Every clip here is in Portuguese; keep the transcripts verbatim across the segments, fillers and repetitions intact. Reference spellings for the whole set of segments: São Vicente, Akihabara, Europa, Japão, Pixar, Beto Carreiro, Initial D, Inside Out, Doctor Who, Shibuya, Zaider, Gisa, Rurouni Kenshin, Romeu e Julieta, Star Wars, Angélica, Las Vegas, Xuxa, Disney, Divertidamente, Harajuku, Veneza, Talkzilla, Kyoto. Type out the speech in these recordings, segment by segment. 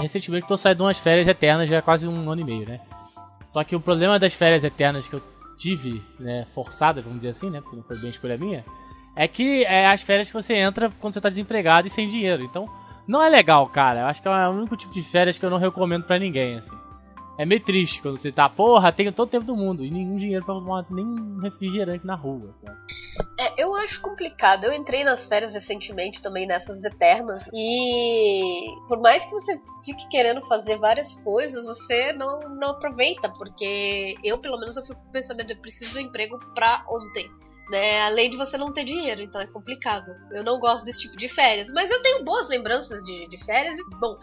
Recentemente eu tô saindo de umas férias eternas, já é quase um ano e meio, né? Só que o problema das férias eternas que eu tive, né, forçada, vamos dizer assim, né, porque não foi bem escolha minha, é que é as férias que você entra quando você tá desempregado e sem dinheiro. Então, não é legal, cara. Eu acho que é o único tipo de férias que eu não recomendo pra ninguém, assim. É meio triste quando você tá, porra, tenho todo o tempo do mundo e nenhum dinheiro pra tomar nem refrigerante na rua, cara. É, eu acho complicado. Eu entrei nas férias recentemente também, nessas eternas, e por mais que você fique querendo fazer várias coisas, você não, não aproveita, porque eu, pelo menos, eu fico pensando, eu preciso de um emprego pra ontem. Né? Além de você não ter dinheiro, então é complicado. Eu não gosto desse tipo de férias, mas eu tenho boas lembranças de, de férias e, bom,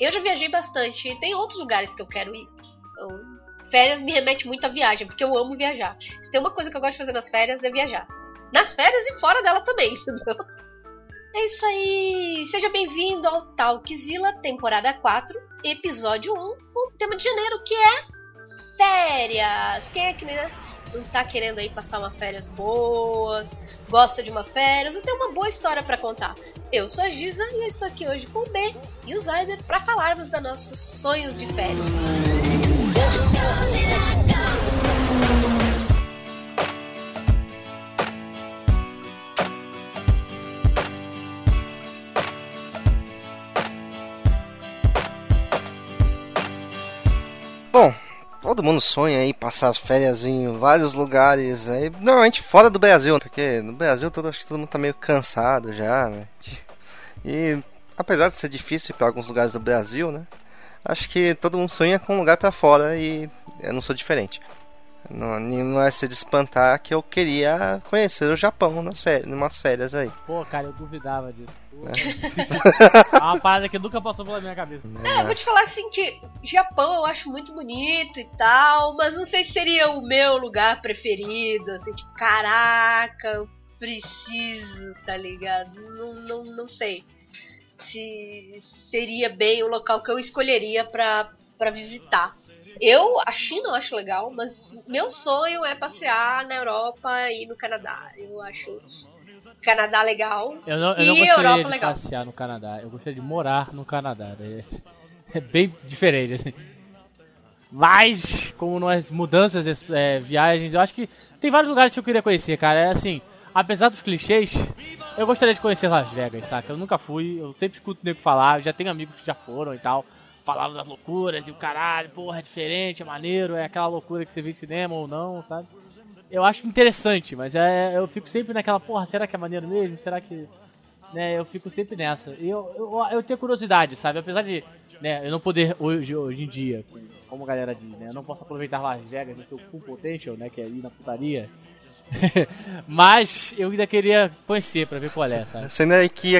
eu já viajei bastante e tem outros lugares que eu quero ir. Então, férias me remete muito à viagem, porque eu amo viajar. Se tem uma coisa que eu gosto de fazer nas férias, é viajar. Nas férias e fora dela também, entendeu? É isso aí! Seja bem-vindo ao Talkzilla, temporada quatro, episódio um, com o tema de janeiro, que é férias. Quem é que né, não tá querendo aí passar uma férias boas, gosta de uma férias ou tem uma boa história pra contar? Eu sou a Gisa e eu estou aqui hoje com o B e o Zaider pra falarmos dos nossos sonhos de férias. Bom, todo mundo sonha em passar férias em vários lugares, aí, normalmente fora do Brasil, porque no Brasil todo, acho que todo mundo tá meio cansado já, né? E apesar de ser difícil para alguns lugares do Brasil, né? Acho que todo mundo sonha com um lugar para fora e eu não sou diferente. Não, não é se de espantar que eu queria conhecer o Japão nas férias, numas férias aí. Pô, cara, eu duvidava disso. É. Uma parada que nunca passou pela minha cabeça. Não, é, eu vou te falar assim que Japão eu acho muito bonito e tal, mas não sei se seria o meu lugar preferido, assim, tipo, caraca, eu preciso, tá ligado? Não, não, não sei se seria bem o local que eu escolheria pra, pra visitar. Eu, a China eu acho legal, mas meu sonho é passear na Europa e no Canadá. Eu acho Canadá legal eu não, eu e não gostaria Europa de legal. Passear no Canadá, eu gostaria de morar no Canadá. Né? É bem diferente. Assim. Mas, como nas mudanças, é, viagens, eu acho que tem vários lugares que eu queria conhecer, cara. É assim, apesar dos clichês, eu gostaria de conhecer Las Vegas, saca? Eu nunca fui, eu sempre escuto o nego falar, eu já tenho amigos que já foram e tal. Falaram das loucuras e o caralho, porra, é diferente, é maneiro, é aquela loucura que você vê em cinema ou não, sabe? Eu acho interessante, mas é, eu fico sempre naquela, porra, será que é maneiro mesmo? Será que... Né, eu fico sempre nessa. E eu, eu, eu tenho curiosidade, sabe? Apesar de, né, eu não poder hoje, hoje em dia, como a galera diz, né? Eu não posso aproveitar Las Vegas no seu full potential, né? Que é ir na putaria. Mas eu ainda queria conhecer pra ver qual é, sabe? Você ainda é que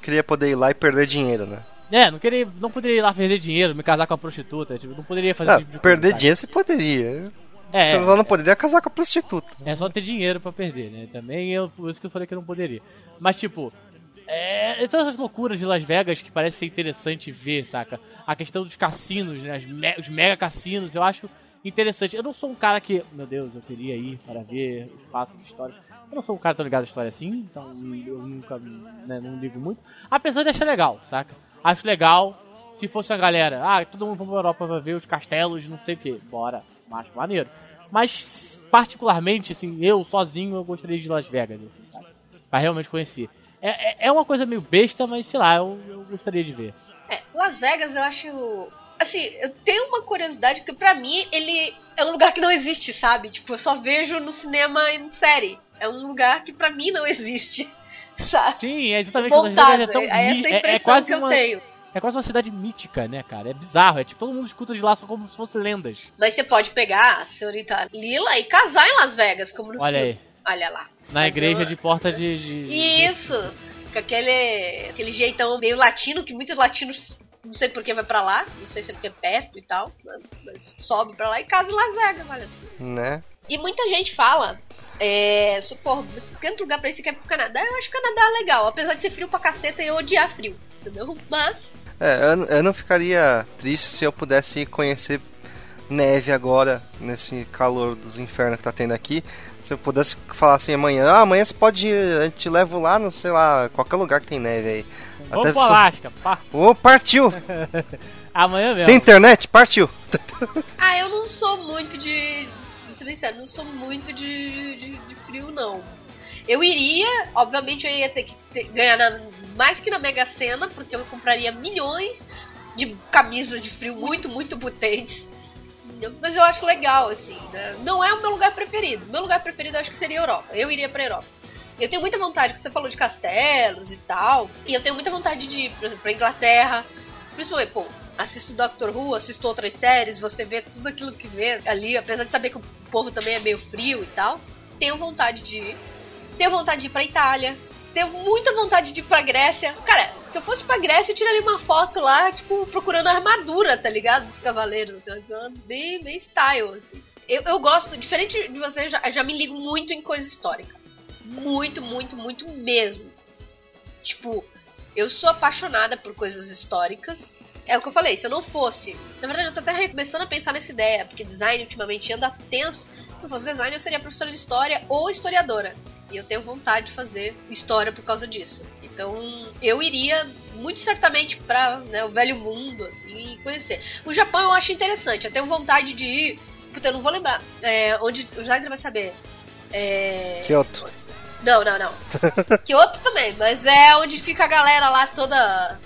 queria poder ir lá e perder dinheiro, né? É, não, queria, não poderia ir lá perder dinheiro, me casar com a prostituta, tipo, não poderia fazer isso. Tipo perder coisa, dinheiro sabe? Você poderia. É, você só não poderia casar com a prostituta. É só ter dinheiro pra perder, né? Também eu, por isso que eu falei que eu não poderia. Mas tipo, é, todas essas loucuras de Las Vegas que parece ser interessante ver, saca? A questão dos cassinos, né? Me, os mega cassinos, eu acho interessante. Eu não sou um cara que, meu Deus, eu queria ir para ver os fatos históricos. Eu não sou um cara tão ligado à história assim, então eu nunca, né, não ligo muito. Apesar de achar legal, saca? Acho legal, se fosse a galera, ah, todo mundo vai pra Europa pra ver os castelos, não sei o que, bora, acho maneiro. Mas, particularmente, assim, eu sozinho, eu gostaria de Las Vegas, sabe? Pra realmente conhecer. É, é uma coisa meio besta, mas sei lá, eu, eu gostaria de ver. É, Las Vegas eu acho... Assim, eu tenho uma curiosidade, porque pra mim ele é um lugar que não existe, sabe? Tipo, eu só vejo no cinema e em série. É um lugar que pra mim não existe. Sabe? Sim, é exatamente o que é tão é essa impressão é, é quase que eu uma, tenho. É quase uma cidade mítica, né, cara? É bizarro, é tipo, todo mundo escuta de lá só como se fossem lendas. Mas você pode pegar a senhorita Lila e casar em Las Vegas, como no Olha filme. Aí. Olha lá. Na Mas igreja eu... de porta de... de... Isso, com aquele, aquele jeitão meio latino, que muitos latinos... Não sei porque vai pra lá, não sei se é porque é perto e tal, mas sobe pra lá e casa em Las Vegas, olha assim. Né? E muita gente fala, é, supor, tanto lugar pra isso que é pro Canadá, eu acho que o Canadá é legal, apesar de ser frio pra caceta e eu odiar frio, entendeu? Mas... É, eu, eu não ficaria triste se eu pudesse conhecer neve agora, nesse calor dos infernos que tá tendo aqui, se eu pudesse falar assim amanhã, ah, amanhã você pode ir, a gente te leva lá, não sei lá, qualquer lugar que tem neve aí. Vamos até pro Alasca, pá. Ô, oh, partiu! Amanhã mesmo. Tem internet? Partiu! Ah, eu não sou muito de... Vou ser sincero, não sou muito de, de, de frio, não. Eu iria, obviamente eu ia ter que ter, ganhar na, mais que na Mega Sena, porque eu compraria milhões de camisas de frio muito, muito potentes. Mas eu acho legal, assim, né? Não é o meu lugar preferido. Meu lugar preferido acho que seria a Europa. Eu iria pra Europa. Eu tenho muita vontade, porque você falou de castelos e tal, e eu tenho muita vontade de ir, por exemplo, pra Inglaterra. Principalmente, pô, assisto Doctor Who, assisto outras séries, você vê tudo aquilo que vê ali, apesar de saber que o povo também é meio frio e tal. Tenho vontade de ir. Tenho vontade de ir pra Itália. Tenho muita vontade de ir pra Grécia. Cara, se eu fosse pra Grécia, eu tiraria uma foto lá, tipo, procurando a armadura, tá ligado? Dos cavaleiros, assim, bem, bem style, assim. Eu, eu gosto, diferente de vocês, já, já me ligo muito em coisa histórica. Muito, muito, muito mesmo. Tipo, eu sou apaixonada por coisas históricas. É o que eu falei, se eu não fosse... Na verdade, eu tô até começando a pensar nessa ideia, porque design ultimamente anda tenso. Se eu fosse design, eu seria professora de história ou historiadora. E eu tenho vontade de fazer história por causa disso. Então, eu iria muito certamente pra, né, o velho mundo, assim, e conhecer. O Japão eu acho interessante. Eu tenho vontade de ir... Puta, eu não vou lembrar. É, onde o Zaider vai saber. É... Kyoto. Não, não, não. Kyoto também. Mas é onde fica a galera lá toda...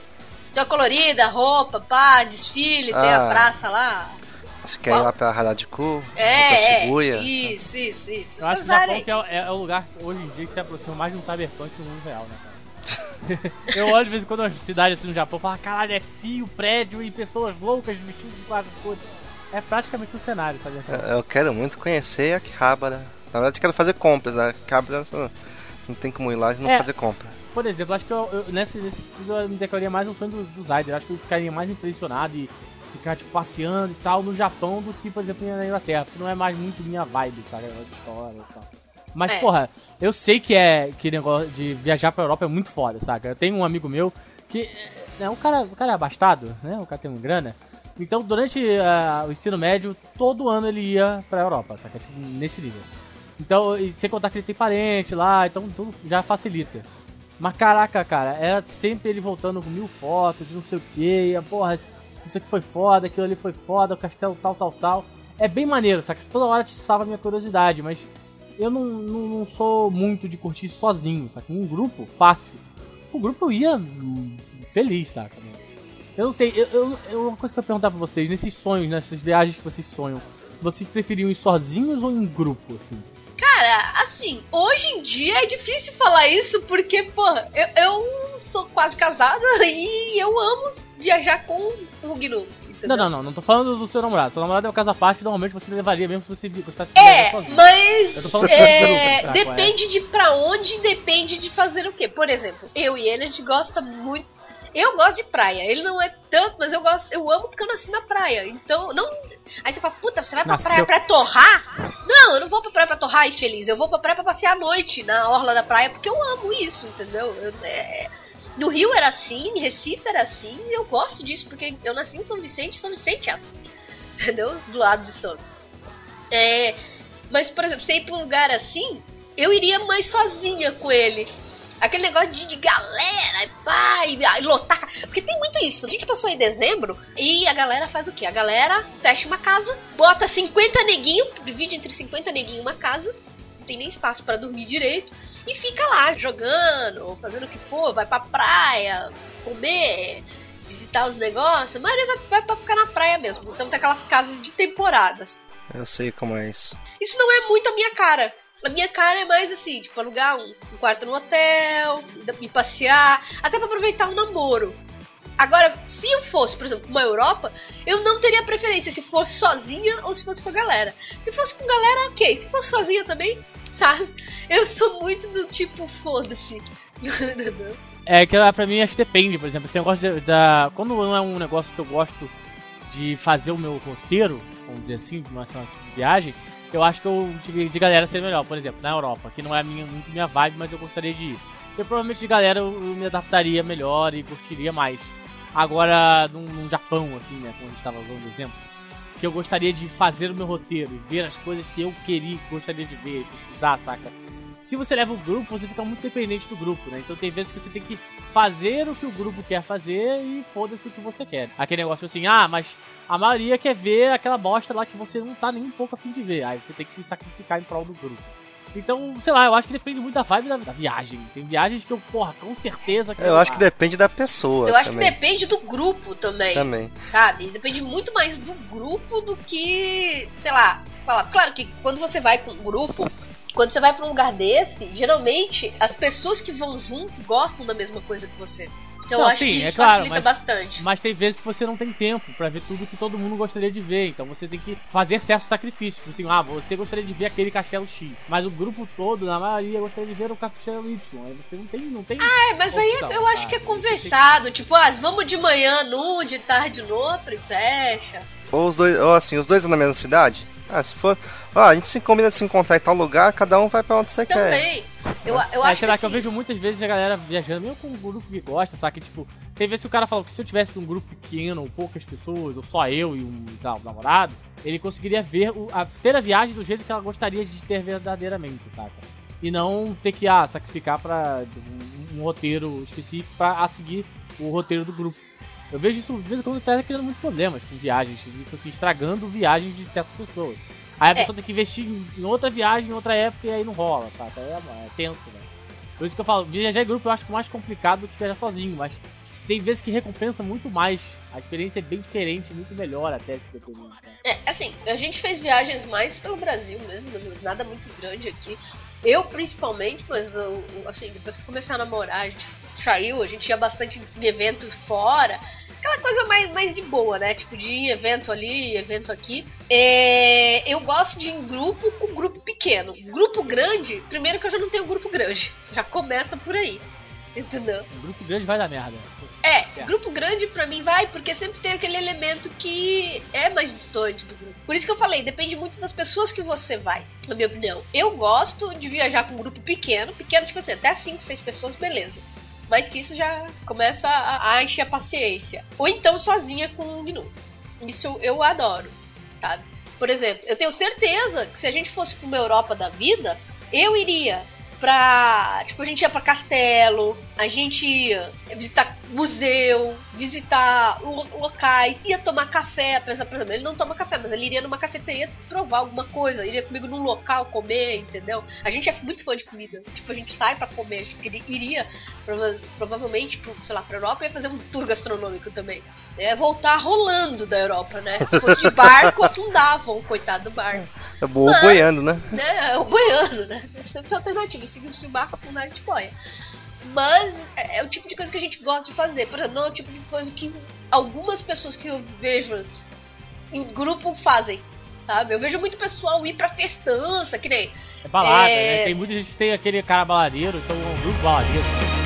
Toda colorida, roupa, pá, desfile, ah, tem a praça lá. Você quer Qual? ir lá pra Harajuku? É, pra Shibuya? É, isso, isso, isso. Eu acho que o Japão que é, é o lugar hoje em dia que se aproxima mais de um cyberpunk do mundo real, né, cara? Eu olho de vez em quando uma cidade assim no Japão e falo, caralho, é fio, prédio e pessoas loucas vestidas de quatro cores. É praticamente um cenário, sabe? Eu, eu quero muito conhecer a Akihabara. Na verdade, eu quero fazer compras, né? Akihabara não tem como ir lá e não é. fazer compra. Por exemplo, acho que eu, eu, nesse, nesse sentido eu me declararia mais um sonho do, do Zaider. Acho que eu ficaria mais impressionado e ficar, tipo, passeando e tal no Japão do que, por exemplo, na Inglaterra. Porque não é mais muito minha vibe, sabe? De história e tal. Mas, é. porra, eu sei que é que negócio de viajar pra Europa é muito foda, saca? Eu tenho um amigo meu que... É, um cara, o cara é abastado, né? O cara tem uma grana. Então, durante uh, o ensino médio, todo ano ele ia pra Europa, saca? Tipo, nesse nível. Então, e sem contar que ele tem parente lá, então tudo já facilita. Mas caraca, cara, era sempre ele voltando com mil fotos de não sei o que, porra, isso aqui foi foda, aquilo ali foi foda, o castelo tal, tal, tal. É bem maneiro, saca? Toda hora te salva a minha curiosidade, mas eu não, não, não sou muito de curtir sozinho, saca? Um grupo, fácil. O grupo eu ia feliz, saca? Eu não sei, eu, eu, eu, uma coisa que eu ia perguntar pra vocês, nesses sonhos, nessas viagens que vocês sonham, vocês preferiam ir sozinhos ou em grupo, assim? Cara, assim, hoje em dia é difícil falar isso porque, pô, eu, eu sou quase casada e eu amo viajar com o Hugno. Não, não, não, não tô falando do seu namorado. Seu namorado é o caso à parte, normalmente você levaria mesmo se você gostasse de viajar sozinho. É, mas é, grupo, depende é. de pra onde, depende de fazer o quê. Por exemplo, eu e ele, a gente gosta muito. Eu gosto de praia, ele não é tanto, mas eu gosto, eu amo porque eu nasci na praia, então, não... Aí você fala, puta, você vai pra Nossa, praia eu... pra torrar? Não, eu não vou pra praia pra torrar e feliz, eu vou pra praia pra passear à noite na orla da praia, porque eu amo isso, entendeu? Eu, é... No Rio era assim, em Recife era assim, e eu gosto disso, porque eu nasci em São Vicente, São Vicente é assim, entendeu? Do lado de Santos. É... Mas, por exemplo, se ir pra um lugar assim, eu iria mais sozinha com ele. Aquele negócio de, de galera, pá, e, e lotar. Porque tem muito isso. A gente passou em dezembro e a galera faz o quê? A galera fecha uma casa, bota cinquenta neguinhos, divide entre cinquenta neguinhos uma casa, não tem nem espaço pra dormir direito, e fica lá jogando, fazendo o que for, vai pra praia, comer, visitar os negócios, mas vai, vai pra ficar na praia mesmo. Então tem aquelas casas de temporadas. Eu sei como é isso. Isso não é muito a minha cara. A minha cara é mais assim, tipo, alugar um, um quarto no hotel, me passear, até pra aproveitar um namoro. Agora, se eu fosse, por exemplo, uma Europa, eu não teria preferência se fosse sozinha ou se fosse com a galera. Se fosse com galera, ok. Se fosse sozinha também, sabe? Eu sou muito do tipo, foda-se. É que pra mim acho que depende, por exemplo. Esse negócio da... Quando não é um negócio que eu gosto de fazer o meu roteiro, vamos dizer assim, de uma viagem... Eu acho que eu de, de galera seria melhor, por exemplo, na Europa, que não é minha, muito minha vibe, mas eu gostaria de ir. Eu provavelmente de galera eu, eu me adaptaria melhor e curtiria mais. Agora, num, num Japão, assim, né, como a gente estava usando o exemplo, que eu gostaria de fazer o meu roteiro, ver as coisas que eu queria, que gostaria de ver, pesquisar, saca? Se você leva o grupo, você fica muito dependente do grupo, né? Então tem vezes que você tem que fazer o que o grupo quer fazer e foda-se o que você quer. Aquele negócio assim, ah, mas a maioria quer ver aquela bosta lá que você não tá nem um pouco a fim de ver. Aí você tem que se sacrificar em prol do grupo. Então, sei lá, eu acho que depende muito da vibe da, da viagem. Tem viagens que eu, porra, com certeza... Que eu acho que depende da pessoa. Eu acho também. que depende do grupo também, também, sabe? Depende muito mais do grupo do que, sei lá, falar. Claro que quando você vai com um grupo... Quando você vai pra um lugar desse, geralmente as pessoas que vão junto gostam da mesma coisa que você. Então não, eu acho sim, que isso é claro, facilita mas, bastante. Mas tem vezes que você não tem tempo pra ver tudo que todo mundo gostaria de ver. Então você tem que fazer certos sacrifícios. Assim, ah, você gostaria de ver aquele castelo X, mas o grupo todo, na maioria, gostaria de ver o castelo Y. Aí você não tem... Não tem ah, mas opção, aí eu acho tá? que é conversado. Que... Tipo, ah, vamos de manhã num, de tarde no outro e fecha. Ou os dois, ou assim, os dois na mesma cidade? Ah, se for... Ah, a gente se combina de se encontrar em tal lugar, cada um vai pra onde você também. Quer. Eu, eu acho Mas, que, assim... que eu vejo muitas vezes a galera viajando, mesmo com um grupo que gosta, sabe? Que, tipo, tem vezes que o cara falou que se eu tivesse num grupo pequeno, ou poucas pessoas, ou só eu e um, sabe, um namorado, ele conseguiria ver o, a, ter a viagem do jeito que ela gostaria de ter verdadeiramente, saca? E não ter que, ah, sacrificar pra um, um roteiro específico pra a seguir o roteiro do grupo. Eu vejo isso, de vez em quando, tá criando muitos problemas com viagens, tipo assim, estragando viagens de certas pessoas. Aí a pessoa é. tem que investir em outra viagem, em outra época, e aí não rola, tá? É, é tenso, né? Por isso que eu falo, viajar em grupo eu acho mais complicado do que viajar sozinho, mas tem vezes que recompensa muito mais. A experiência é bem diferente, muito melhor até se dependendo. Tá? É, assim, a gente fez viagens mais pelo Brasil mesmo, mas nada muito grande aqui. Eu, principalmente, mas eu, assim, depois que comecei a namorar, a gente saiu, a gente ia bastante em evento fora. Aquela coisa mais, mais de boa, né? Tipo, de evento ali, evento aqui. É, eu gosto de ir em grupo com grupo pequeno. Grupo grande, primeiro que eu já não tenho grupo grande. Já começa por aí, entendeu? Grupo grande vai dar merda. É, certo. Grupo grande pra mim vai, porque sempre tem aquele elemento que é mais distante do grupo. Por isso que eu falei, depende muito das pessoas que você vai, na minha opinião. Eu gosto de viajar com um grupo pequeno, pequeno tipo assim, até cinco, seis pessoas, beleza. Mas que isso já começa a, a encher a paciência. Ou então sozinha com o Gnu. Isso eu adoro, sabe? Por exemplo, eu tenho certeza que se a gente fosse pra uma Europa da vida, eu iria pra... Tipo, a gente ia pra castelo, a gente ia visitar museu, visitar locais, ia tomar café. Apesar, por exemplo, ele não toma café, mas ele iria numa cafeteria provar alguma coisa, iria comigo num local comer, entendeu? A gente é muito fã de comida. Tipo, a gente sai pra comer, a gente iria prova- provavelmente, pro, sei lá, pra Europa, ia fazer um tour gastronômico também. É voltar rolando da Europa, né? Se fosse de barco, afundavam o coitado do barco. É bom o boiando, né? É, o boiando, né? Tem alternativa, seguindo-se o barco, afundar, a gente boia. Mas é o tipo de coisa que a gente gosta de fazer. Por exemplo, não é o tipo de coisa que algumas pessoas que eu vejo em grupo fazem, sabe? Eu vejo muito pessoal ir pra festança, que nem... É balada, é... né? Tem muita gente que tem aquele cara baladeiro, então é um grupo baladeiro.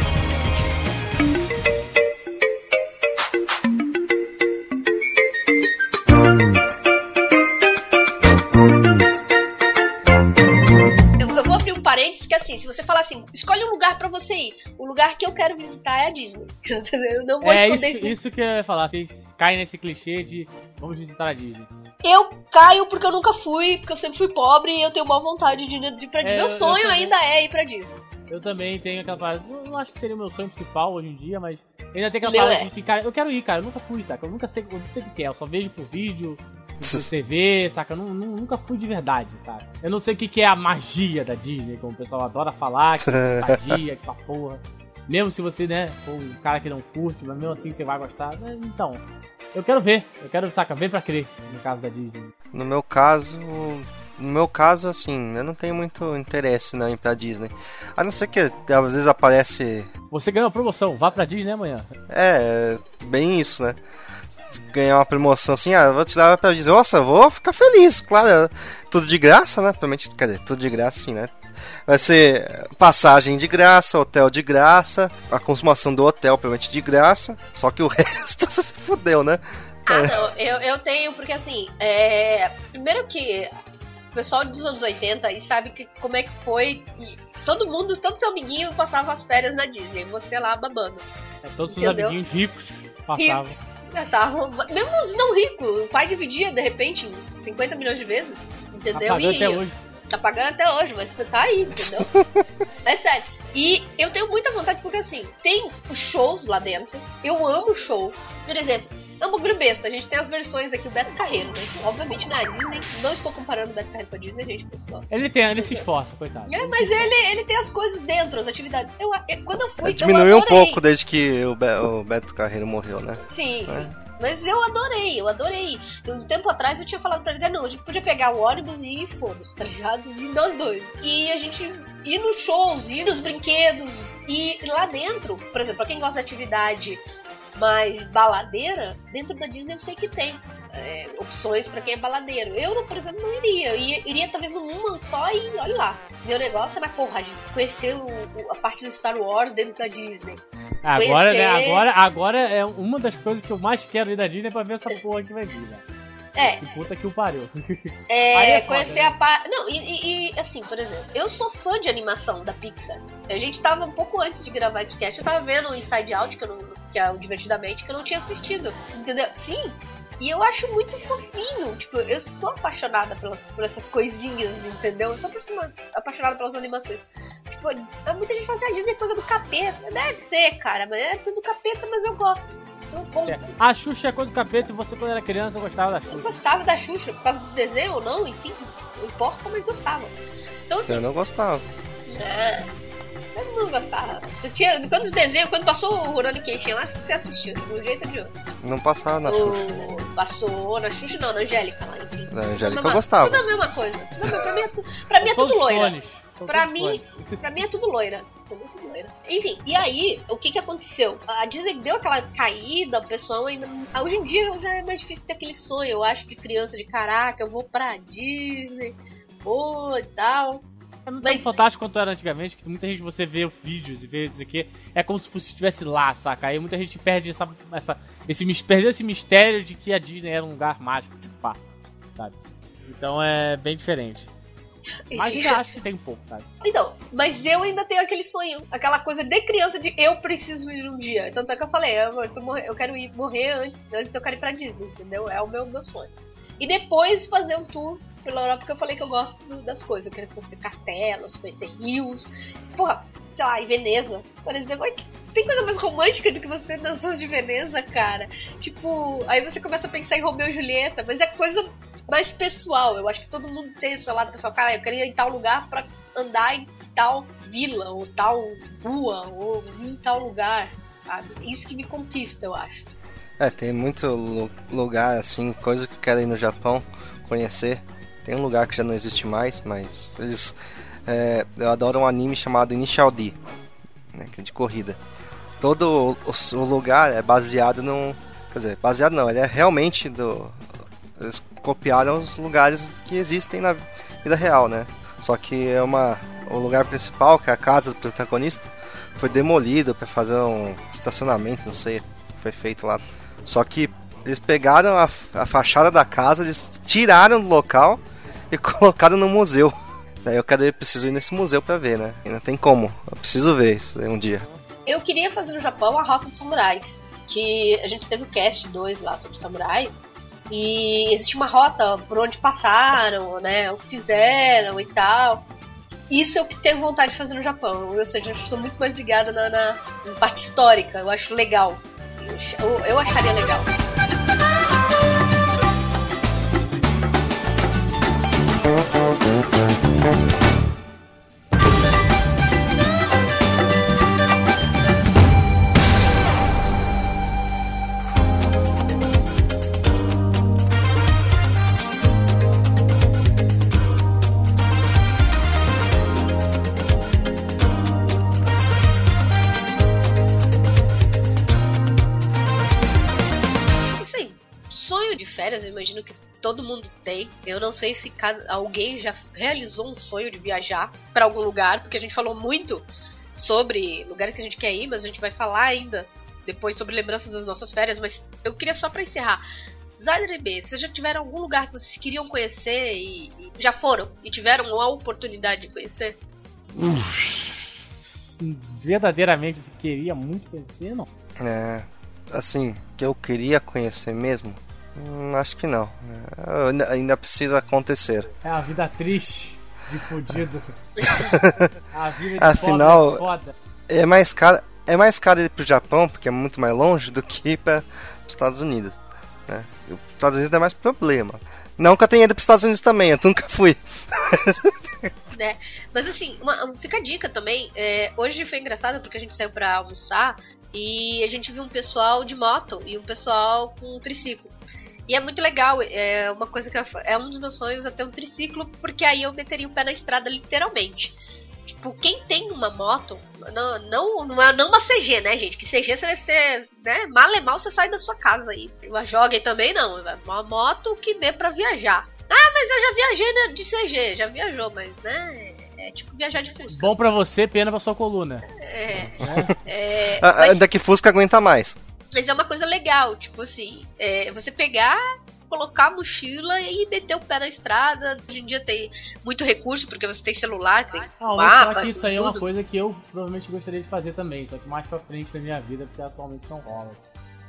Parênteses que assim, se você falar assim, escolhe um lugar pra você ir, o lugar que eu quero visitar é a Disney. Eu não vou é esconder isso. É isso que eu ia falar, vocês caem nesse clichê de vamos visitar a Disney. Eu caio porque eu nunca fui, porque eu sempre fui pobre e eu tenho boa vontade de ir pra Disney. É, meu sonho eu, eu ainda também, é ir pra Disney. Eu também tenho aquela parada, eu não acho que seria o meu sonho principal hoje em dia, mas ainda tem aquela meu parada é. de cara, eu quero ir, cara, eu nunca fui, saca? Eu nunca sei, eu não sei o que é, eu só vejo por vídeo. T V, saca? Eu não, não, nunca fui de verdade, saca? Eu não sei o que, que é a magia da Disney, como o pessoal adora falar, que é magia, que essa porra. Mesmo se você, né, for um cara que não curte, mas mesmo assim você vai gostar. Então, eu quero ver, eu quero, saca? Ver pra crer, no caso da Disney. No meu caso, no meu caso, assim, eu não tenho muito interesse não, em ir pra Disney. A não ser que às vezes aparece... Você ganhou a promoção, vá pra Disney amanhã. É, bem isso, né? Ganhar uma promoção assim, ah, vou tirar ela pra dizer, nossa, vou ficar feliz, claro, tudo de graça, né, provavelmente, quer dizer, tudo de graça sim, né, vai ser passagem de graça, hotel de graça, a consumação do hotel provavelmente de graça, só que o resto você se fudeu, né. Ah, é. não, eu, eu tenho, porque assim, é, primeiro que o pessoal dos anos oitenta aí sabe que, como é que foi, e todo mundo, todo seu amiguinho passava as férias na Disney, você lá babando. É, todos os amiguinhos ricos passavam. Ricos. pensava, mesmo os não ricos, o pai dividia de repente cinquenta milhões de vezes, entendeu? Tá pagando até hoje. Tá pagando até hoje, mas tá aí, entendeu? É sério. E eu tenho muita vontade porque, assim, tem shows lá dentro, eu amo show. Por exemplo, é um bagulho besta, a gente tem as versões aqui, o Beto Carreiro, né? Obviamente não é a Disney, não estou comparando o Beto Carreiro com a Disney, gente, pessoal. Ele tem, ele se esforça, coitado. É, mas ele, ele tem as coisas dentro, as atividades. Eu, eu, quando eu fui, eu Diminuiu eu um pouco desde que o, Be- o Beto Carreiro morreu, né? Sim, é. sim. Mas eu adorei, eu adorei. Um tempo atrás eu tinha falado pra ele, não, a gente podia pegar o ônibus e foda-se, tá ligado? E nós dois. E a gente ir nos shows, ir nos brinquedos, e lá dentro, por exemplo, pra quem gosta de atividade mais baladeira, dentro da Disney eu sei que tem é, opções pra quem é baladeiro. Eu, por exemplo, não iria. Eu ia, iria talvez numa só e olha lá. Meu negócio era, porra, conhecer o, o, a parte do Star Wars dentro da Disney. Agora, conhecer... né, agora, agora é uma das coisas que eu mais quero ir da Disney, é pra ver essa porra que vai vir, né? É. Que puta que o pariu. É, é conhecer foda, a parte... Não, e, e assim, por exemplo, eu sou fã de animação da Pixar. A gente tava um pouco antes de gravar esse podcast, eu tava vendo o Inside Out, que eu não... que é o Divertidamente, que eu não tinha assistido, entendeu? Sim, e eu acho muito fofinho, tipo, eu sou apaixonada pelas, por essas coisinhas, entendeu? Eu sou apaixonada pelas animações. Tipo, muita gente fala que a Disney é coisa do capeta, deve ser, cara, mas é do capeta, mas eu gosto. Então, é. A Xuxa é coisa do capeta e você quando era criança gostava da Xuxa. Eu gostava da Xuxa, por causa dos desenhos ou não, enfim, não importa, mas gostava. Então, assim, eu não gostava. É... Todo mundo gostava. Você tinha, quando os desenhos, quando passou o Rurouni Kenshin lá, você assistiu, de um jeito ou de outro. Não passava na Xuxa. O, passou na Xuxa, não, na Angélica lá, enfim. Na Angélica eu gostava. Tudo a mesma coisa. Tudo a mesma, pra mim é, tu, pra mim é tudo loira. Pra mim, pra mim é tudo loira. Foi muito loira. Enfim, e aí, o que que aconteceu? A Disney deu aquela caída, o pessoal ainda... Hoje em dia já é mais difícil ter aquele sonho, eu acho, de criança, de caraca, eu vou pra Disney, vou e tal... É muito mas... fantástico quanto era antigamente, que muita gente você vê vídeos e vê isso aqui, é como se fosse estivesse lá, saca? Aí muita gente perde essa, essa, esse, perdeu esse mistério de que a Disney era um lugar mágico, tipo pá, sabe? Então é bem diferente. Mas eu acho que tem um pouco, sabe? Então, mas eu ainda tenho aquele sonho, aquela coisa de criança de eu preciso ir um dia. Tanto é que eu falei, amor, se eu, morrer, eu quero ir morrer antes, antes eu quero ir pra Disney, entendeu? É o meu, meu sonho. E depois fazer um tour pela Europa, porque eu falei que eu gosto do, das coisas. Eu quero conhecer castelos, conhecer rios. Porra, sei lá, em Veneza, por exemplo. Tem coisa mais romântica do que você nas ruas de Veneza, cara. Tipo, aí você começa a pensar em Romeu e Julieta, mas é coisa mais pessoal. Eu acho que todo mundo tem esse lado pessoal. Cara, eu queria ir em tal lugar pra andar em tal vila, ou tal rua, ou em tal lugar, sabe? Isso que me conquista, eu acho. É, tem muito lugar, assim, coisa que eu quero ir no Japão conhecer. Tem um lugar que já não existe mais, mas eles... É, eu adoro um anime chamado Initial D, né, que é de corrida. Todo o, o lugar é baseado num... Quer dizer, baseado não, ele é realmente do... Eles copiaram os lugares que existem na vida real, né? Só que é uma... O lugar principal, que é a casa do protagonista, foi demolido pra fazer um estacionamento, não sei, foi feito lá. Só que eles pegaram a, a fachada da casa, eles tiraram do local e colocaram no museu. Daí eu quero ir, preciso ir nesse museu pra ver, né? E não tem como. Eu preciso ver isso um dia. Eu queria fazer no Japão a Rota dos Samurais, que a gente teve o cast dois lá sobre samurais. E existe uma rota por onde passaram, né? O que fizeram e tal. Isso é o que tenho vontade de fazer no Japão. Ou seja, eu sou muito mais ligada na, na, na parte histórica. Eu acho legal. Eu, eu acharia legal. Eu imagino que todo mundo tem. Eu não sei se alguém já realizou um sonho de viajar pra algum lugar, porque a gente falou muito sobre lugares que a gente quer ir, mas a gente vai falar ainda depois sobre lembranças das nossas férias. Mas eu queria só pra encerrar, Zaider e B, vocês já tiveram algum lugar que vocês queriam conhecer e, e já foram e tiveram a oportunidade de conhecer? Uf, verdadeiramente você queria muito conhecer, não? É... assim, que eu queria conhecer mesmo? Hum, acho que não. Ainda, ainda precisa acontecer. É a vida triste de fudido. A vida de afinal, foda é foda. É mais caro, é mais caro ir pro Japão, porque é muito mais longe, do que ir para os Estados Unidos. Né? Os Estados Unidos é mais problema. Não que eu tenha ido para os Estados Unidos também, eu nunca fui. Né? Mas assim, uma, fica a dica também. É, hoje foi engraçado porque a gente saiu para almoçar e a gente viu um pessoal de moto e um pessoal com um triciclo. E é muito legal, é uma coisa que eu, é um dos meus sonhos, até um triciclo, porque aí eu meteria o pé na estrada literalmente. Tipo, quem tem uma moto, não, não, não é não uma C G, né, gente? Que C G você vai ser, né? Mal e mal você sai da sua casa aí. Uma joga também não, uma moto que dê pra viajar. Ah, mas eu já viajei de C G, já viajou, mas, né, é tipo viajar de Fusca. Bom pra você, pena pra sua coluna. É, é, é mas... Ainda que Fusca aguenta mais. Mas é uma coisa legal, tipo assim, é, você pegar, colocar a mochila e meter o pé na estrada. Hoje em dia tem muito recurso, porque você tem celular, tem ah, mapa, só que isso aí tudo. É uma coisa que eu provavelmente gostaria de fazer também, só que mais pra frente da minha vida, porque atualmente não rola.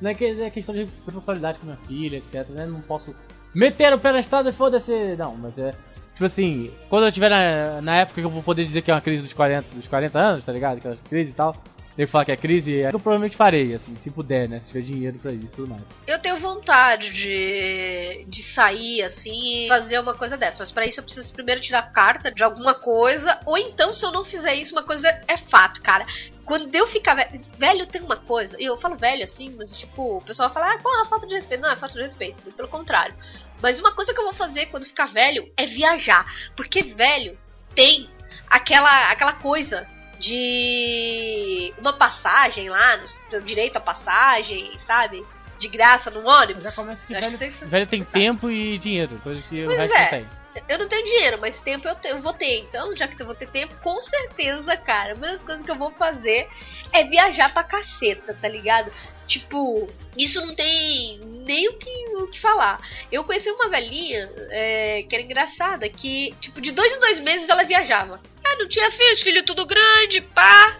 Não é, que, é questão de responsabilidade com minha filha, etcétera, né? Não posso meter o pé na estrada e foda-se, não, mas é... Tipo assim, quando eu tiver na, na época que eu vou poder dizer que é uma crise dos quarenta, dos quarenta anos, tá ligado? Aquelas crises e tal... Eu falar que é crise, eu provavelmente farei, assim, se puder, né? Se tiver dinheiro pra isso e tudo mais. Eu tenho vontade de, de sair, assim, e fazer uma coisa dessa. Mas pra isso eu preciso primeiro tirar carta de alguma coisa. Ou então, se eu não fizer isso, uma coisa é fato, cara. Quando eu ficar velho, velho tem uma coisa, eu falo velho assim, mas tipo, o pessoal fala, ah, porra, falta de respeito. Não, é falta de respeito, pelo contrário. Mas uma coisa que eu vou fazer quando ficar velho é viajar. Porque velho tem aquela, aquela coisa... de uma passagem lá, no direito à passagem, sabe? De graça no ônibus. Já começa que, velho, que vocês, velho tem sabe. Tempo e dinheiro, coisa que pois o resto é. Não tem. Eu não tenho dinheiro, mas tempo eu, te, eu vou ter. Então, já que eu vou ter tempo, com certeza, cara, uma das coisas que eu vou fazer é viajar pra caceta, tá ligado? Tipo, isso não tem nem o que, o que falar. Eu conheci uma velhinha, é, que era engraçada, que, tipo, de dois em dois meses ela viajava. Ah, não tinha filhos, filho tudo grande, pá.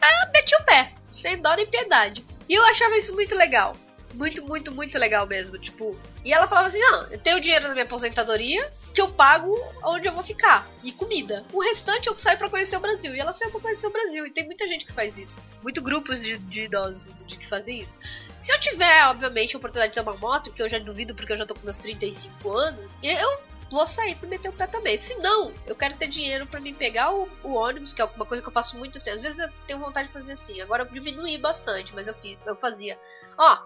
Ah, meti o pé, sem dó nem piedade. E eu achava isso muito legal. Muito, muito, muito legal mesmo, tipo... E ela falava assim, não, eu tenho dinheiro na minha aposentadoria, que eu pago onde eu vou ficar, e comida. O restante eu saio pra conhecer o Brasil, e ela saiu pra conhecer o Brasil, e tem muita gente que faz isso. Muitos grupos de, de idosos de que fazem isso. Se eu tiver, obviamente, a oportunidade de ter uma moto, que eu já duvido porque eu já tô com meus trinta e cinco anos, eu vou sair pra meter o pé também. Se não, eu quero ter dinheiro pra mim pegar o, o ônibus, que é uma coisa que eu faço muito assim. Às vezes eu tenho vontade de fazer assim, agora eu diminuí bastante, mas eu, fiz, eu fazia, ó...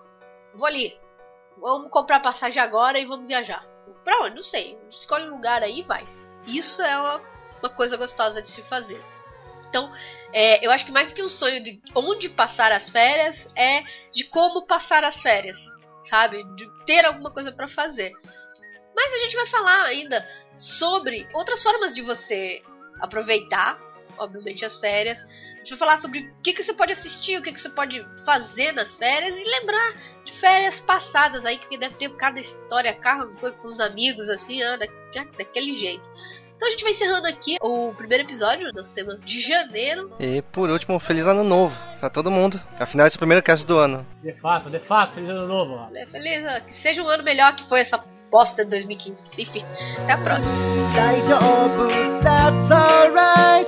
Vou ali, vamos comprar passagem agora e vamos viajar. Pra onde? Não sei. Escolhe um lugar aí e vai. Isso é uma, uma coisa gostosa de se fazer. Então, é, eu acho que mais que um sonho de onde passar as férias, é de como passar as férias, sabe? De ter alguma coisa pra fazer. Mas a gente vai falar ainda sobre outras formas de você aproveitar, obviamente, as férias. A gente vai falar sobre o que, que você pode assistir, o que, que você pode fazer nas férias e lembrar de férias passadas aí, que deve ter cada história, carro com os amigos, assim, ah, da, daquele jeito. Então a gente vai encerrando aqui o primeiro episódio do nosso tema de janeiro. E por último, feliz ano novo pra todo mundo. Afinal, esse é o primeiro cast do ano. De fato, de fato, feliz ano novo. Ó. Feliz, ó, que seja um ano melhor que foi essa bosta de dois mil e quinze. Enfim, até a próxima. That's alright.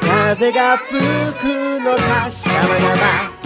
風が吹くのさ、シャバダバ